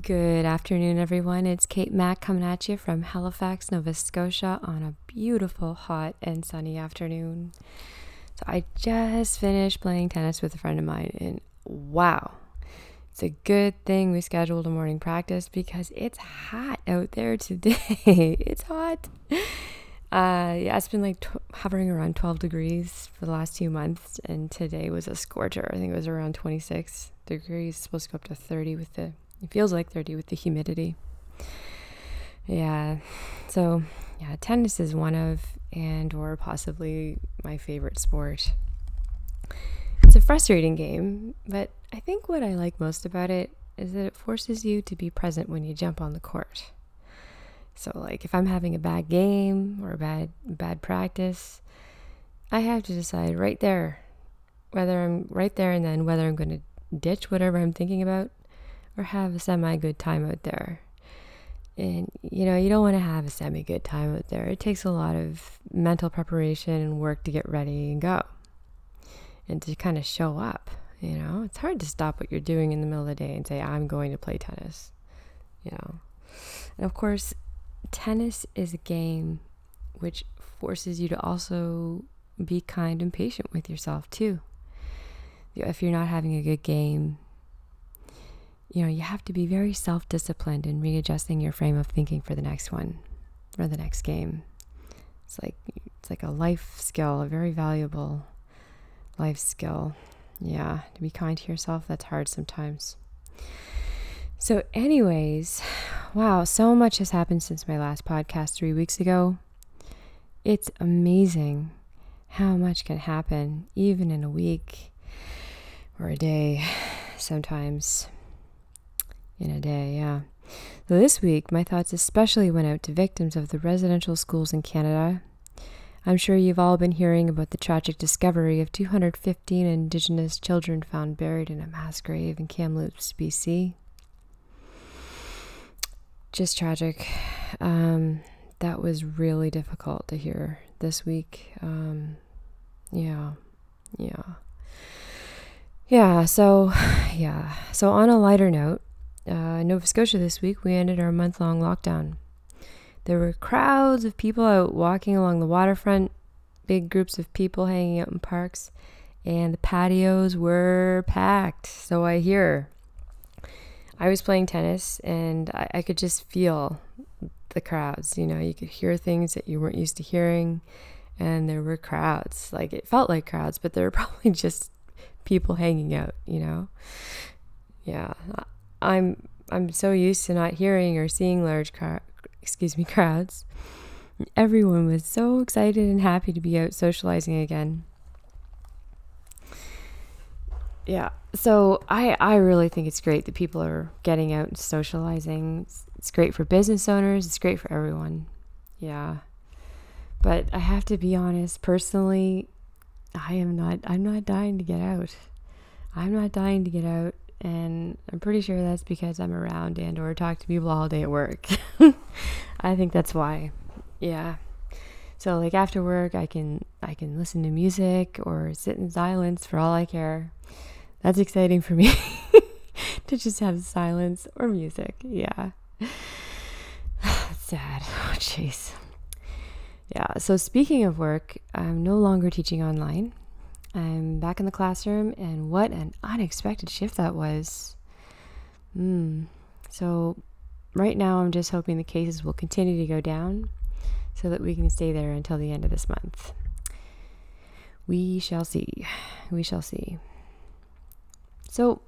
Good afternoon, everyone. It's Kate Mack coming at you from Halifax, Nova Scotia on a beautiful, hot, and sunny afternoon. So I just finished playing tennis with a friend of mine, and wow, it's a good thing we scheduled a morning practice because it's hot out there today. It's hot. Yeah, it's been like hovering around 12 degrees for the last few months, and today was a scorcher. I think it was around 26 degrees, supposed to go up to 30 with the It feels like 30 with the humidity. Yeah. So, yeah, tennis is one of and or possibly my favorite sport. It's a frustrating game, but I think what I like most about it is that it forces you to be present when you jump on the court. So, like, if I'm having a bad game or a bad practice, I have to decide right there whether I'm right there and then whether I'm going to ditch whatever I'm thinking about or have a semi-good time out there. And, you know, you don't want to have a semi-good time out there. It takes a lot of mental preparation and work to get ready and go and to kind of show up, you know. It's hard to stop what you're doing in the middle of the day and say, I'm going to play tennis, you know. And, of course, tennis is a game which forces you to also be kind and patient with yourself, too. If you're not having a good game, you know, you have to be very self-disciplined in readjusting your frame of thinking for the next one, or the next game. It's like a life skill, a very valuable life skill. Yeah, to be kind to yourself, that's hard sometimes. So anyways, wow, so much has happened since my last podcast 3 weeks ago. It's amazing how much can happen, even in a week or a day, sometimes. In a day, yeah. So this week, my thoughts especially went out to victims of the residential schools in Canada. I'm sure you've all been hearing about the tragic discovery of 215 Indigenous children found buried in a mass grave in Kamloops, BC. Just tragic. That was really difficult to hear this week. So on a lighter note, in Nova Scotia this week, we ended our month-long lockdown. There were crowds of people out walking along the waterfront, big groups of people hanging out in parks, and the patios were packed, so I hear. I was playing tennis, and I could just feel the crowds. You know, you could hear things that you weren't used to hearing, and there were crowds. Like, it felt like crowds, but there were probably just people hanging out, you know? Yeah, I'm so used to not hearing or seeing large crowds. Everyone was so excited and happy to be out socializing again. Yeah, so I really think it's great that people are getting out and socializing. It's great for business owners. It's great for everyone. Yeah, but I have to be honest. Personally, I'm not dying to get out. And I'm pretty sure that's because I'm around and or talk to people all day at work. I think that's why. Yeah. So like after work, I can listen to music or sit in silence for all I care. That's exciting for me to just have silence or music. Yeah. That's sad. Oh, jeez. Yeah. So speaking of work, I'm no longer teaching online. I'm back in the classroom, and what an unexpected shift that was. So right now I'm just hoping the cases will continue to go down so that we can stay there until the end of this month. We shall see. So,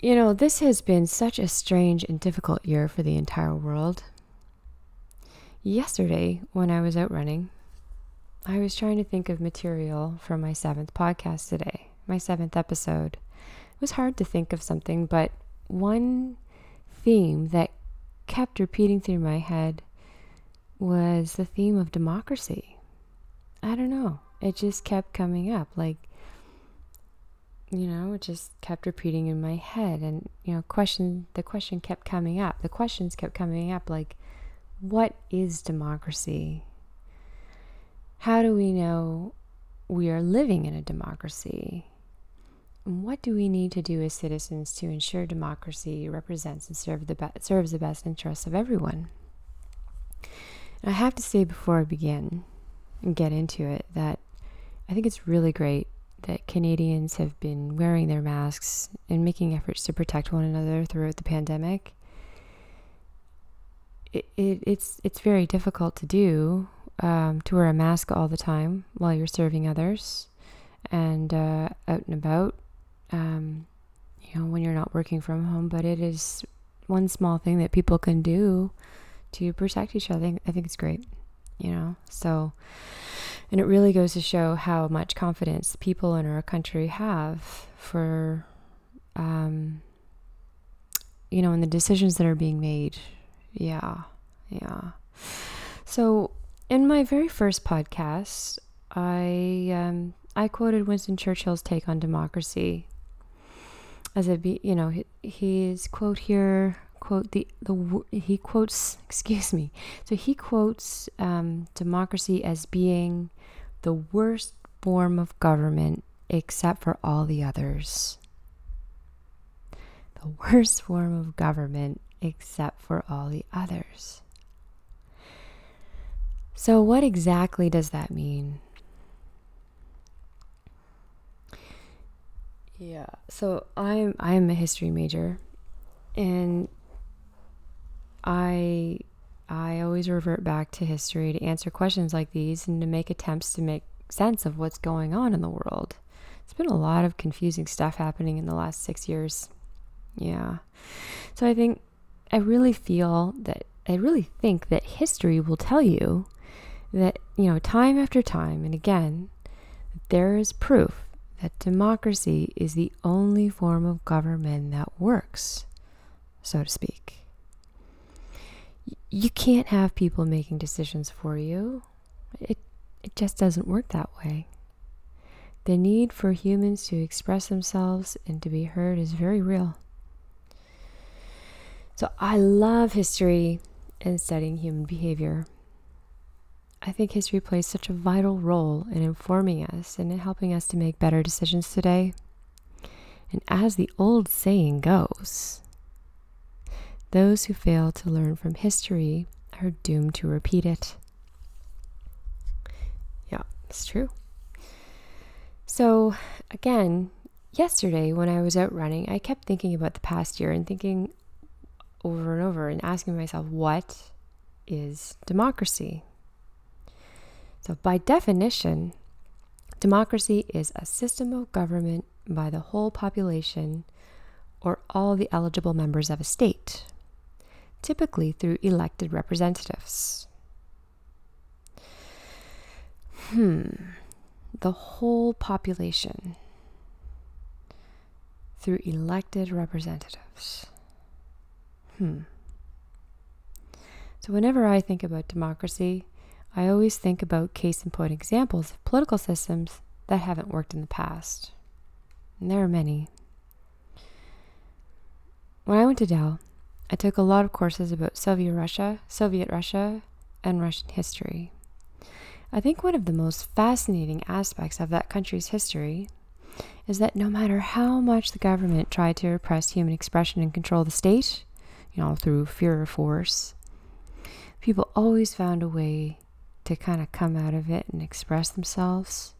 you know, this has been such a strange and difficult year for the entire world. Yesterday, when I was out running, I was trying to think of material for my 7th podcast today, my 7th episode. It was hard to think of something, but one theme that kept repeating through my head was the theme of democracy. I don't know. It just kept coming up. Like, you know, it just kept repeating in my head. And, you know, the question kept coming up. The questions kept coming up. Like, what is democracy? How do we know we are living in a democracy? What do we need to do as citizens to ensure democracy represents and serves the best interests of everyone? And I have to say before I begin and get into it that I think it's really great that Canadians have been wearing their masks and making efforts to protect one another throughout the pandemic. It's very difficult to do, to wear a mask all the time while you're serving others and out and about. When you're not working from home, but it is one small thing that people can do to protect each other. I think it's great, and it really goes to show how much confidence people in our country have for, in the decisions that are being made. Yeah. So in my very first podcast, I quoted Winston Churchill's take on democracy. His quote here, he quotes democracy as being the worst form of government except for all the others. The worst form of government except for all the others. So what exactly does that mean? Yeah, so I'm a history major, and I always revert back to history to answer questions like these and to make attempts to make sense of what's going on in the world. It's been a lot of confusing stuff happening in the last 6 years. Yeah. So I really think that history will tell you that, time after time and again, there is proof that democracy is the only form of government that works, so to speak. You can't have people making decisions for you. It just doesn't work that way. The need for humans to express themselves and to be heard is very real. So I love history and studying human behavior. I think history plays such a vital role in informing us and in helping us to make better decisions today. And as the old saying goes, those who fail to learn from history are doomed to repeat it. Yeah, it's true. So again, yesterday when I was out running, I kept thinking about the past year and thinking over and over and asking myself, what is democracy? So by definition, democracy is a system of government by the whole population or all the eligible members of a state, typically through elected representatives. The whole population through elected representatives. So whenever I think about democracy, I always think about case in point examples of political systems that haven't worked in the past. And there are many. When I went to Dell, I took a lot of courses about Soviet Russia, and Russian history. I think one of the most fascinating aspects of that country's history is that no matter how much the government tried to repress human expression and control the state, through fear or force, people always found a way to kind of come out of it and express themselves.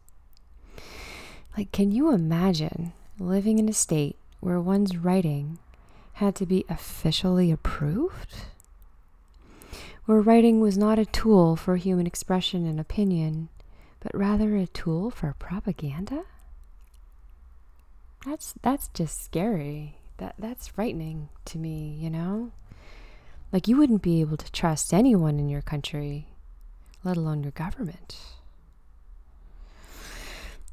Like, can you imagine living in a state where one's writing had to be officially approved? Where writing was not a tool for human expression and opinion, but rather a tool for propaganda? That's just scary. That's frightening to me, Like, you wouldn't be able to trust anyone in your country, let alone your government.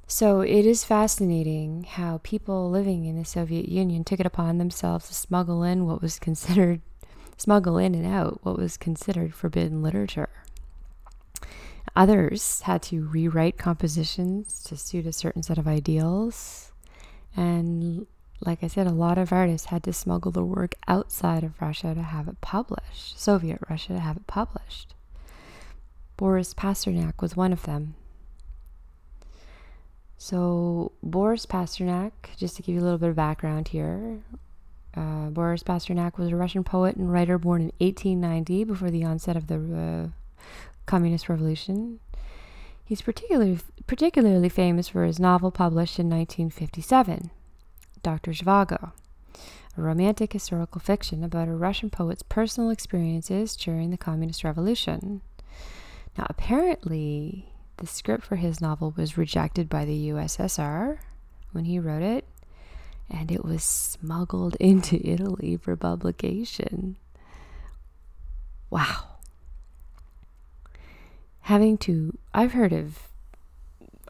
So it is fascinating how people living in the Soviet Union took it upon themselves to smuggle in and out what was considered forbidden literature. Others had to rewrite compositions to suit a certain set of ideals. And like I said, a lot of artists had to smuggle their work outside of Russia to have it published, Soviet Russia to have it published. Boris Pasternak was one of them. So Boris Pasternak, just to give you a little bit of background here, Boris Pasternak was a Russian poet and writer born in 1890 before the onset of the Communist Revolution. He's particularly famous for his novel published in 1957, Dr. Zhivago, a romantic historical fiction about a Russian poet's personal experiences during the Communist Revolution. Now, apparently, the script for his novel was rejected by the USSR when he wrote it, and it was smuggled into Italy for publication. Wow. I've heard of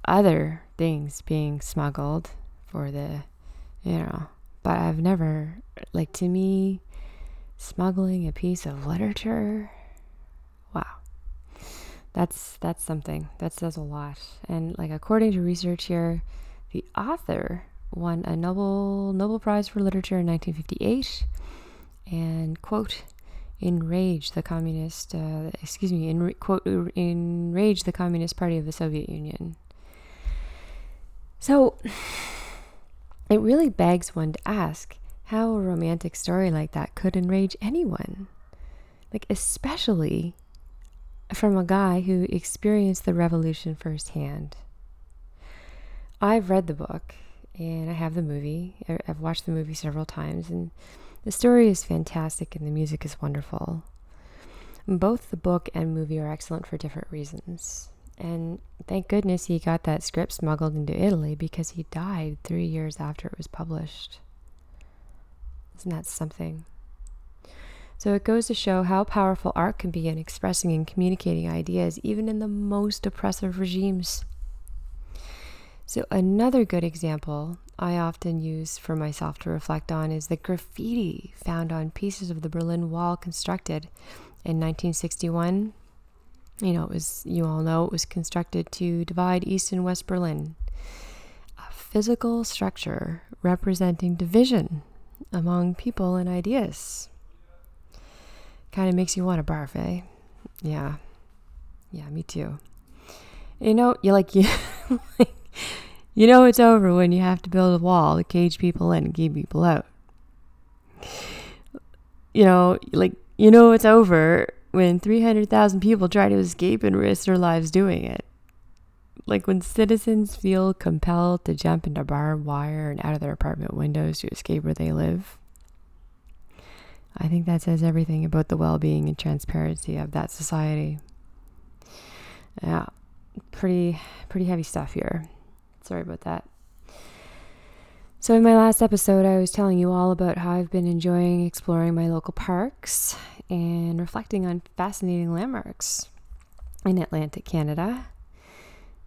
other things being smuggled for the, but I've never, to me, smuggling a piece of literature, wow. That's something. That says a lot. And according to research here, the author won a Nobel Prize for Literature in 1958, and quote, enraged the Communist Party of the Soviet Union. So it really begs one to ask how a romantic story like that could enrage anyone, especially from a guy who experienced the revolution firsthand. I've read the book and I have the movie. I've watched the movie several times, and the story is fantastic and the music is wonderful. Both the book and movie are excellent for different reasons. And thank goodness he got that script smuggled into Italy, because he died 3 years after it was published. Isn't that something? So it goes to show how powerful art can be in expressing and communicating ideas, even in the most oppressive regimes. So another good example I often use for myself to reflect on is the graffiti found on pieces of the Berlin Wall constructed in 1961. It was constructed to divide East and West Berlin. A physical structure representing division among people and ideas. Kind of makes you want to barf, eh? Yeah. Yeah, me too. It's over when you have to build a wall to cage people in and keep people out. It's over when 300,000 people try to escape and risk their lives doing it. When citizens feel compelled to jump into barbed wire and out of their apartment windows to escape where they live. I think that says everything about the well-being and transparency of that society. Yeah, pretty heavy stuff here. Sorry about that. So in my last episode, I was telling you all about how I've been enjoying exploring my local parks and reflecting on fascinating landmarks in Atlantic Canada.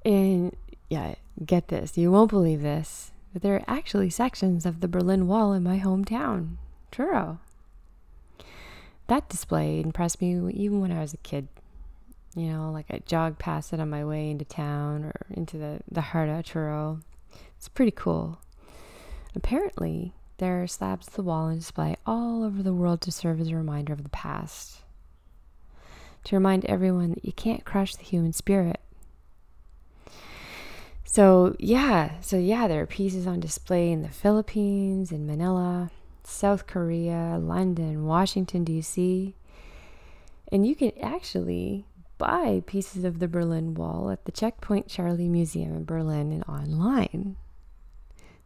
And yeah, get this, you won't believe this, but there are actually sections of the Berlin Wall in my hometown, Truro. That display impressed me even when I was a kid. I jogged past it on my way into town or into the heart of Truro. It's pretty cool. Apparently, there are slabs of the wall on display all over the world to serve as a reminder of the past. To remind everyone that you can't crush the human spirit. So there are pieces on display in the Philippines, in Manila, South Korea, London, Washington, D.C. And you can actually buy pieces of the Berlin Wall at the Checkpoint Charlie Museum in Berlin and online.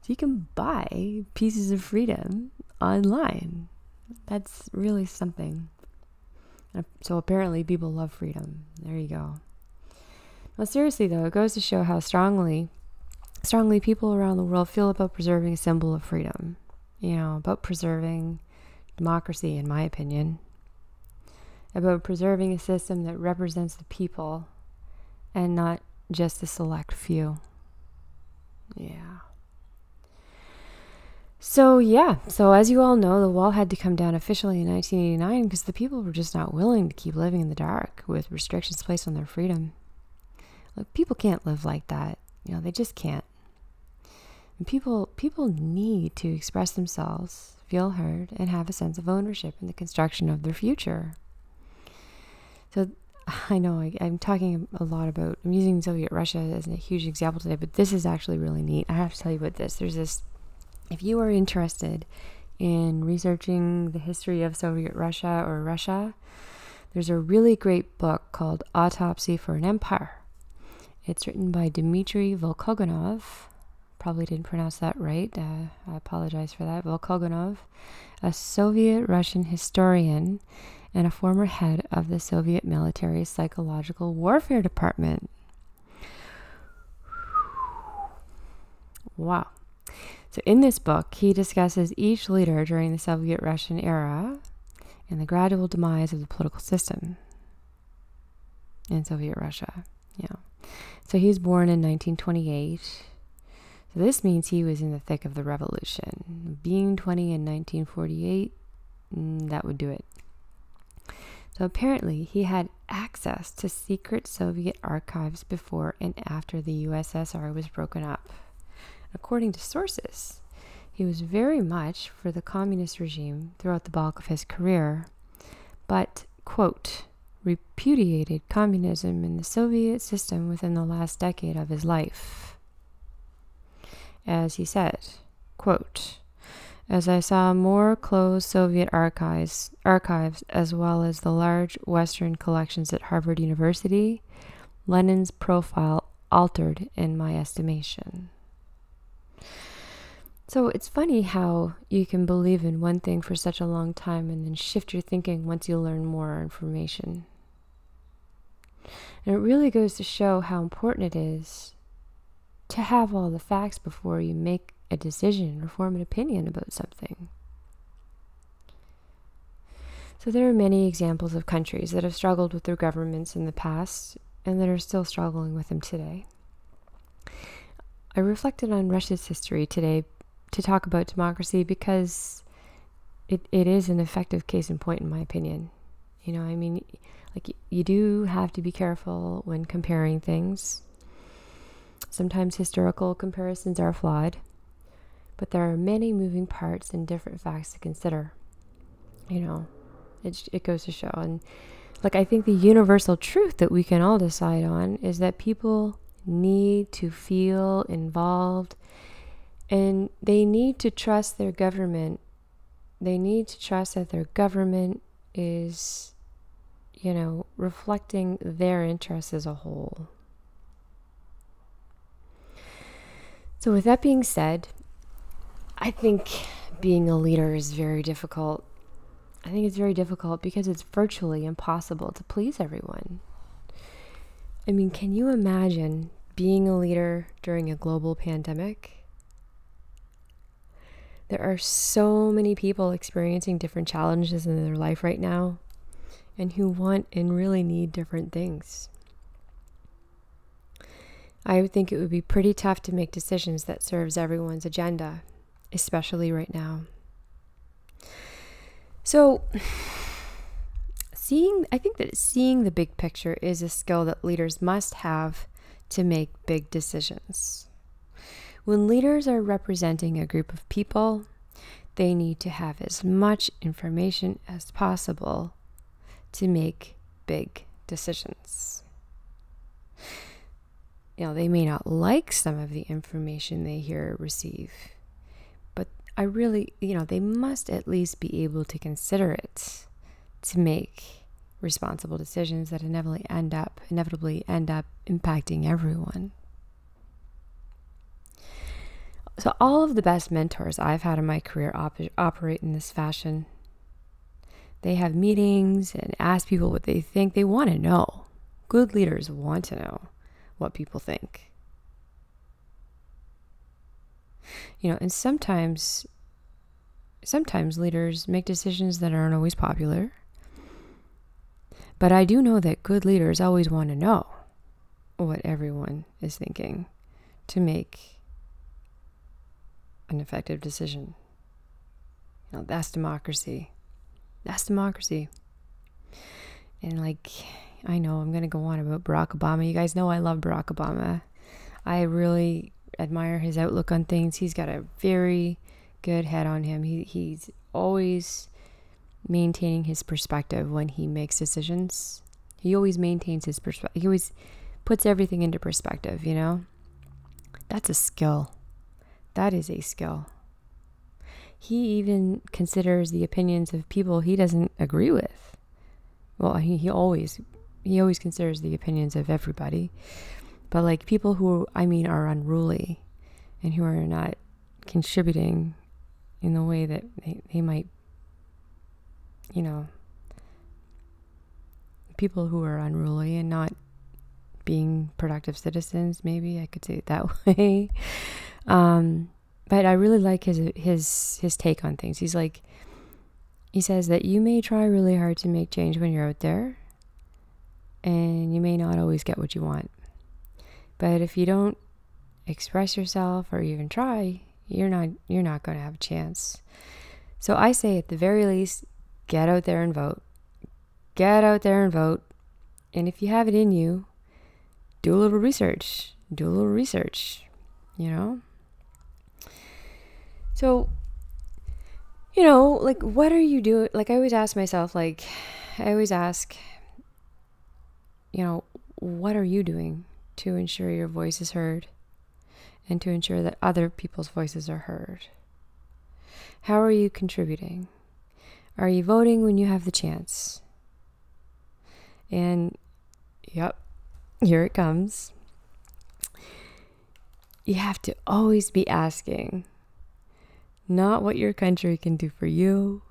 So you can buy pieces of freedom online. That's really something. So apparently people love freedom. There you go. Well, seriously though, it goes to show how strongly people around the world feel about preserving a symbol of freedom. About preserving democracy, in my opinion, about preserving a system that represents the people and not just the select few. Yeah. So as you all know, the wall had to come down officially in 1989 because the people were just not willing to keep living in the dark with restrictions placed on their freedom. Look, people can't live like that. They just can't. People need to express themselves, feel heard, and have a sense of ownership in the construction of their future. So I know I'm talking a lot about, I'm using Soviet Russia as a huge example today, but this is actually really neat. I have to tell you about this. There's this, if you are interested in researching the history of Soviet Russia or Russia, there's a really great book called Autopsy for an Empire. It's written by Dmitry Volkogonov. Probably didn't pronounce that right. I apologize for that. Volkogonov, a Soviet Russian historian and a former head of the Soviet military psychological warfare department. Wow. So in this book, he discusses each leader during the Soviet Russian era and the gradual demise of the political system in Soviet Russia. Yeah. So he was born in 1928. So this means he was in the thick of the revolution. Being 20 in 1948, that would do it. So apparently he had access to secret Soviet archives before and after the USSR was broken up. According to sources, he was very much for the communist regime throughout the bulk of his career, but, quote, repudiated communism in the Soviet system within the last decade of his life. As he said, quote, as I saw more closed Soviet archives as well as the large Western collections at Harvard University, Lenin's profile altered in my estimation. So it's funny how you can believe in one thing for such a long time and then shift your thinking once you learn more information. And it really goes to show how important it is to have all the facts before you make a decision or form an opinion about something. So there are many examples of countries that have struggled with their governments in the past and that are still struggling with them today. I reflected on Russia's history today to talk about democracy because it is an effective case in point, in my opinion. You know, I mean, like, you do have to be careful when comparing things. Sometimes historical comparisons are flawed, but there are many moving parts and different facts to consider. You know, it goes to show. And like, I think the universal truth that we can all decide on is that people need to feel involved, and they need to trust their government. They need to trust that their government is, you know, reflecting their interests as a whole. So with that being said, I think being a leader is very difficult. I think it's very difficult because it's virtually impossible to please everyone. I mean, can you imagine being a leader during a global pandemic? There are so many people experiencing different challenges in their life right now and who want and really need different things. I would think it would be pretty tough to make decisions that serves everyone's agenda, especially right now. So I think that seeing the big picture is a skill that leaders must have to make big decisions. When leaders are representing a group of people, they need to have as much information as possible to make big decisions. You know, they may not like some of the information they hear or receive, but I really, you know, they must at least be able to consider it to make responsible decisions that inevitably end up impacting everyone. So all of the best mentors I've had in my career operate in this fashion. They have meetings and ask people what they think. They want to know. Good leaders want to know what people think. You know, and sometimes leaders make decisions that aren't always popular. But I do know that good leaders always want to know what everyone is thinking to make an effective decision. You know, that's democracy. That's democracy. And like, I know I'm going to go on about Barack Obama. You guys know I love Barack Obama. I really admire his outlook on things. He's got a very good head on him. He's always maintaining his perspective when he makes decisions. He always maintains his perspective. He always puts everything into perspective, you know? That's a skill. That is a skill. He even considers the opinions of people he doesn't agree with. Well, he always considers the opinions of everybody. But like people who, I mean, are unruly and who are not contributing in the way that they might, you know, people who are unruly and not being productive citizens, maybe I could say it that way. But I really like his take on things. He's like, he says that you may try really hard to make change when you're out there, and you may not always get what you want. But if you don't express yourself or even try, you're not going to have a chance. So I say, at the very least, get out there and vote. Get out there and vote. And if you have it in you, do a little research. Do a little research, you know? So, you know, like, what are you doing? Like, I always ask myself, like, you know, what are you doing to ensure your voice is heard and to ensure that other people's voices are heard? How are you contributing? Are you voting when you have the chance? And, yep, here it comes. You have to always be asking, not what your country can do for you,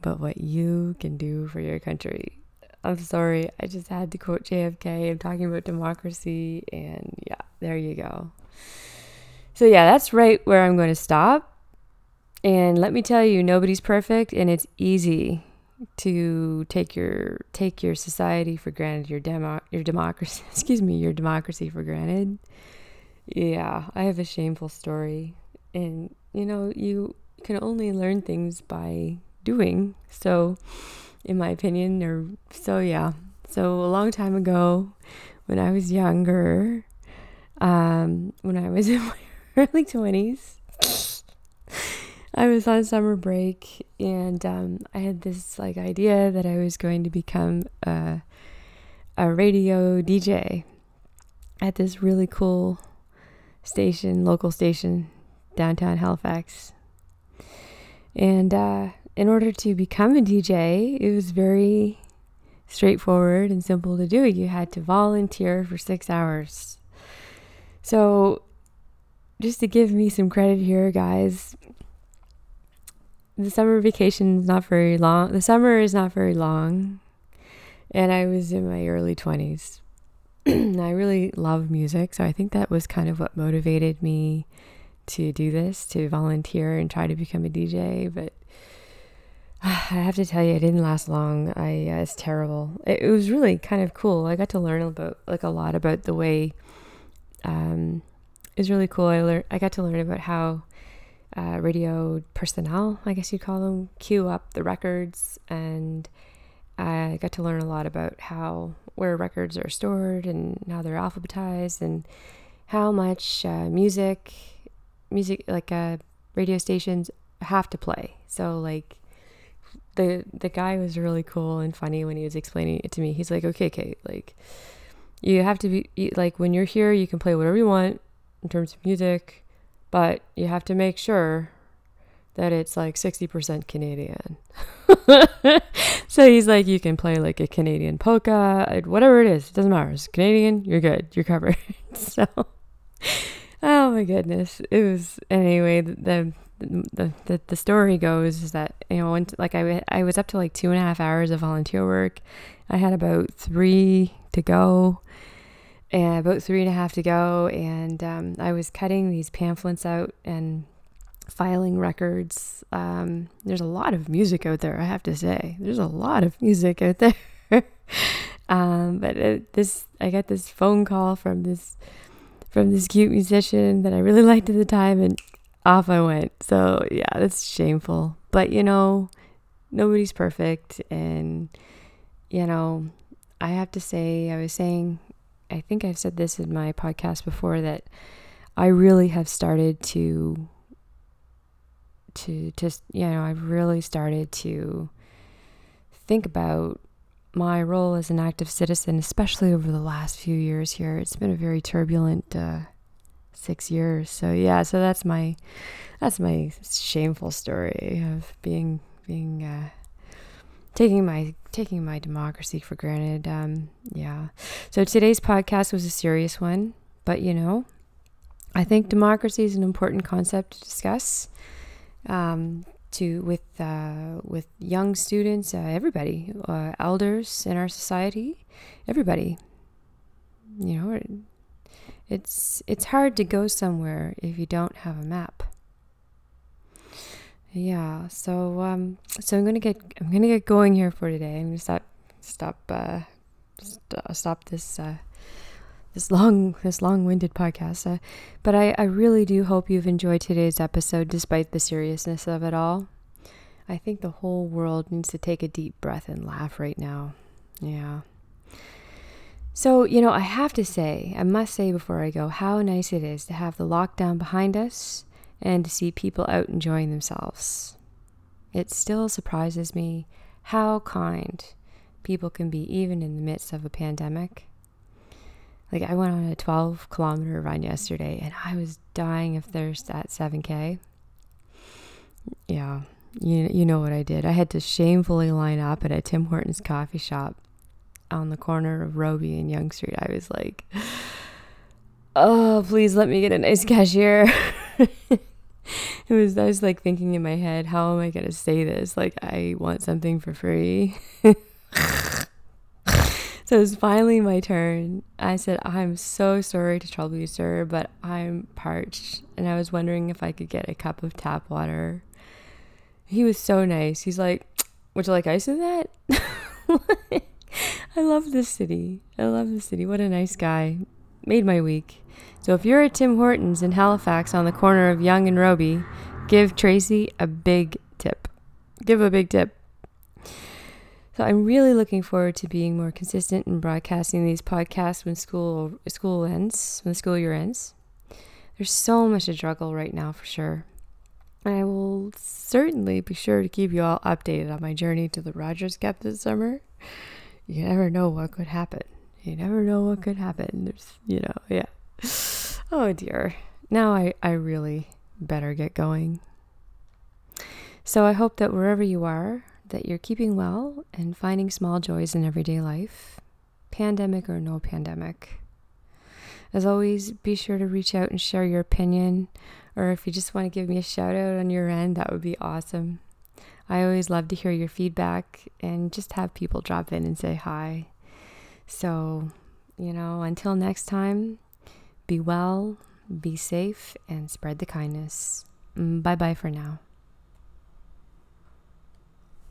but what you can do for your country. I'm sorry, I just had to quote JFK. I'm talking about democracy, and yeah, there you go. So yeah, that's right where I'm going to stop. And let me tell you, nobody's perfect, and it's easy to take your society for granted, your democracy, your democracy for granted. Yeah, I have a shameful story, and you know, you can only learn things by doing. So, in my opinion, so a long time ago, when I was younger, when I was in my early 20s, I was on summer break, and I had this like idea that I was going to become a radio DJ at this really cool local station downtown Halifax. And in order to become a DJ, it was very straightforward and simple to do. You had to volunteer for 6 hours. So just to give me some credit here, guys, the summer vacation is not very long. The summer is not very long. And I was in my early 20s. I really love music. So I think that was kind of what motivated me to do this, to volunteer and try to become a DJ. But I have to tell you, it didn't last long. It's terrible. It was really kind of cool. I got to learn a lot about the way, it was really cool. I got to learn about how radio personnel, I guess you'd call them, queue up the records, and I got to learn a lot about where records are stored and how they're alphabetized, and how much music like radio stations have to play. So like the guy was really cool and funny when he was explaining it to me. He's like, "Okay, Kate, like you have to be like, when you're here, you can play whatever you want in terms of music, but you have to make sure that it's like 60% Canadian." So he's like, "You can play like a Canadian polka, whatever it is, it doesn't matter. It's Canadian, you're good, you're covered." So, oh my goodness. It was, anyway, the story goes is that, you know, like I was up to like 2.5 hours of volunteer work. I had about 3 to go. And about 3.5 to go, and I was cutting these pamphlets out and filing records. There's a lot of music out there, I have to say. There's a lot of music out there. I got this phone call from this cute musician that I really liked at the time, and off I went. So yeah, that's shameful. But you know, nobody's perfect, and you know, I have to say, I think I've said this in my podcast before, that I really have started to just, you know, I've really started to think about my role as an active citizen, especially over the last few years here. It's been a very turbulent 6 years. So yeah, so that's my shameful story of taking my democracy for granted. Yeah. So today's podcast was a serious one, but you know, I think democracy is an important concept to discuss. With young students, everybody, elders in our society, everybody. You know, it's hard to go somewhere if you don't have a map. Yeah, so so I'm gonna get going here for today. I'm gonna stop this. This long-winded podcast, but I really do hope you've enjoyed today's episode despite the seriousness of it all. I think the whole world needs to take a deep breath and laugh right now. Yeah. So, you know, I must say before I go, how nice it is to have the lockdown behind us and to see people out enjoying themselves. It still surprises me how kind people can be even in the midst of a pandemic. Like, I went on a 12-kilometer run yesterday, and I was dying of thirst at 7K. Yeah, you know what I did. I had to shamefully line up at a Tim Hortons coffee shop on the corner of Robie and Yonge Street. I was like, oh, please let me get a nice cashier. I was like thinking in my head, how am I going to say this? Like, I want something for free. So it's finally my turn. I said, I'm so sorry to trouble you, sir, but I'm parched, and I was wondering if I could get a cup of tap water. He was so nice. He's like, would you like ice in that? I love this city. What a nice guy. Made my week. So if you're at Tim Hortons in Halifax on the corner of Yonge and Robie, give Tracy a big tip. So I'm really looking forward to being more consistent in broadcasting these podcasts when the school year ends. There's so much to juggle right now for sure. And I will certainly be sure to keep you all updated on my journey to the Rogers Cup this summer. You never know what could happen. There's, yeah. Oh dear. Now I really better get going. So I hope that wherever you are, that you're keeping well and finding small joys in everyday life, pandemic or no pandemic. As always, be sure to reach out and share your opinion, or if you just want to give me a shout out on your end, that would be awesome. I always love to hear your feedback and just have people drop in and say hi. So, you know, until next time, be well, be safe, and spread the kindness. Bye-bye for now.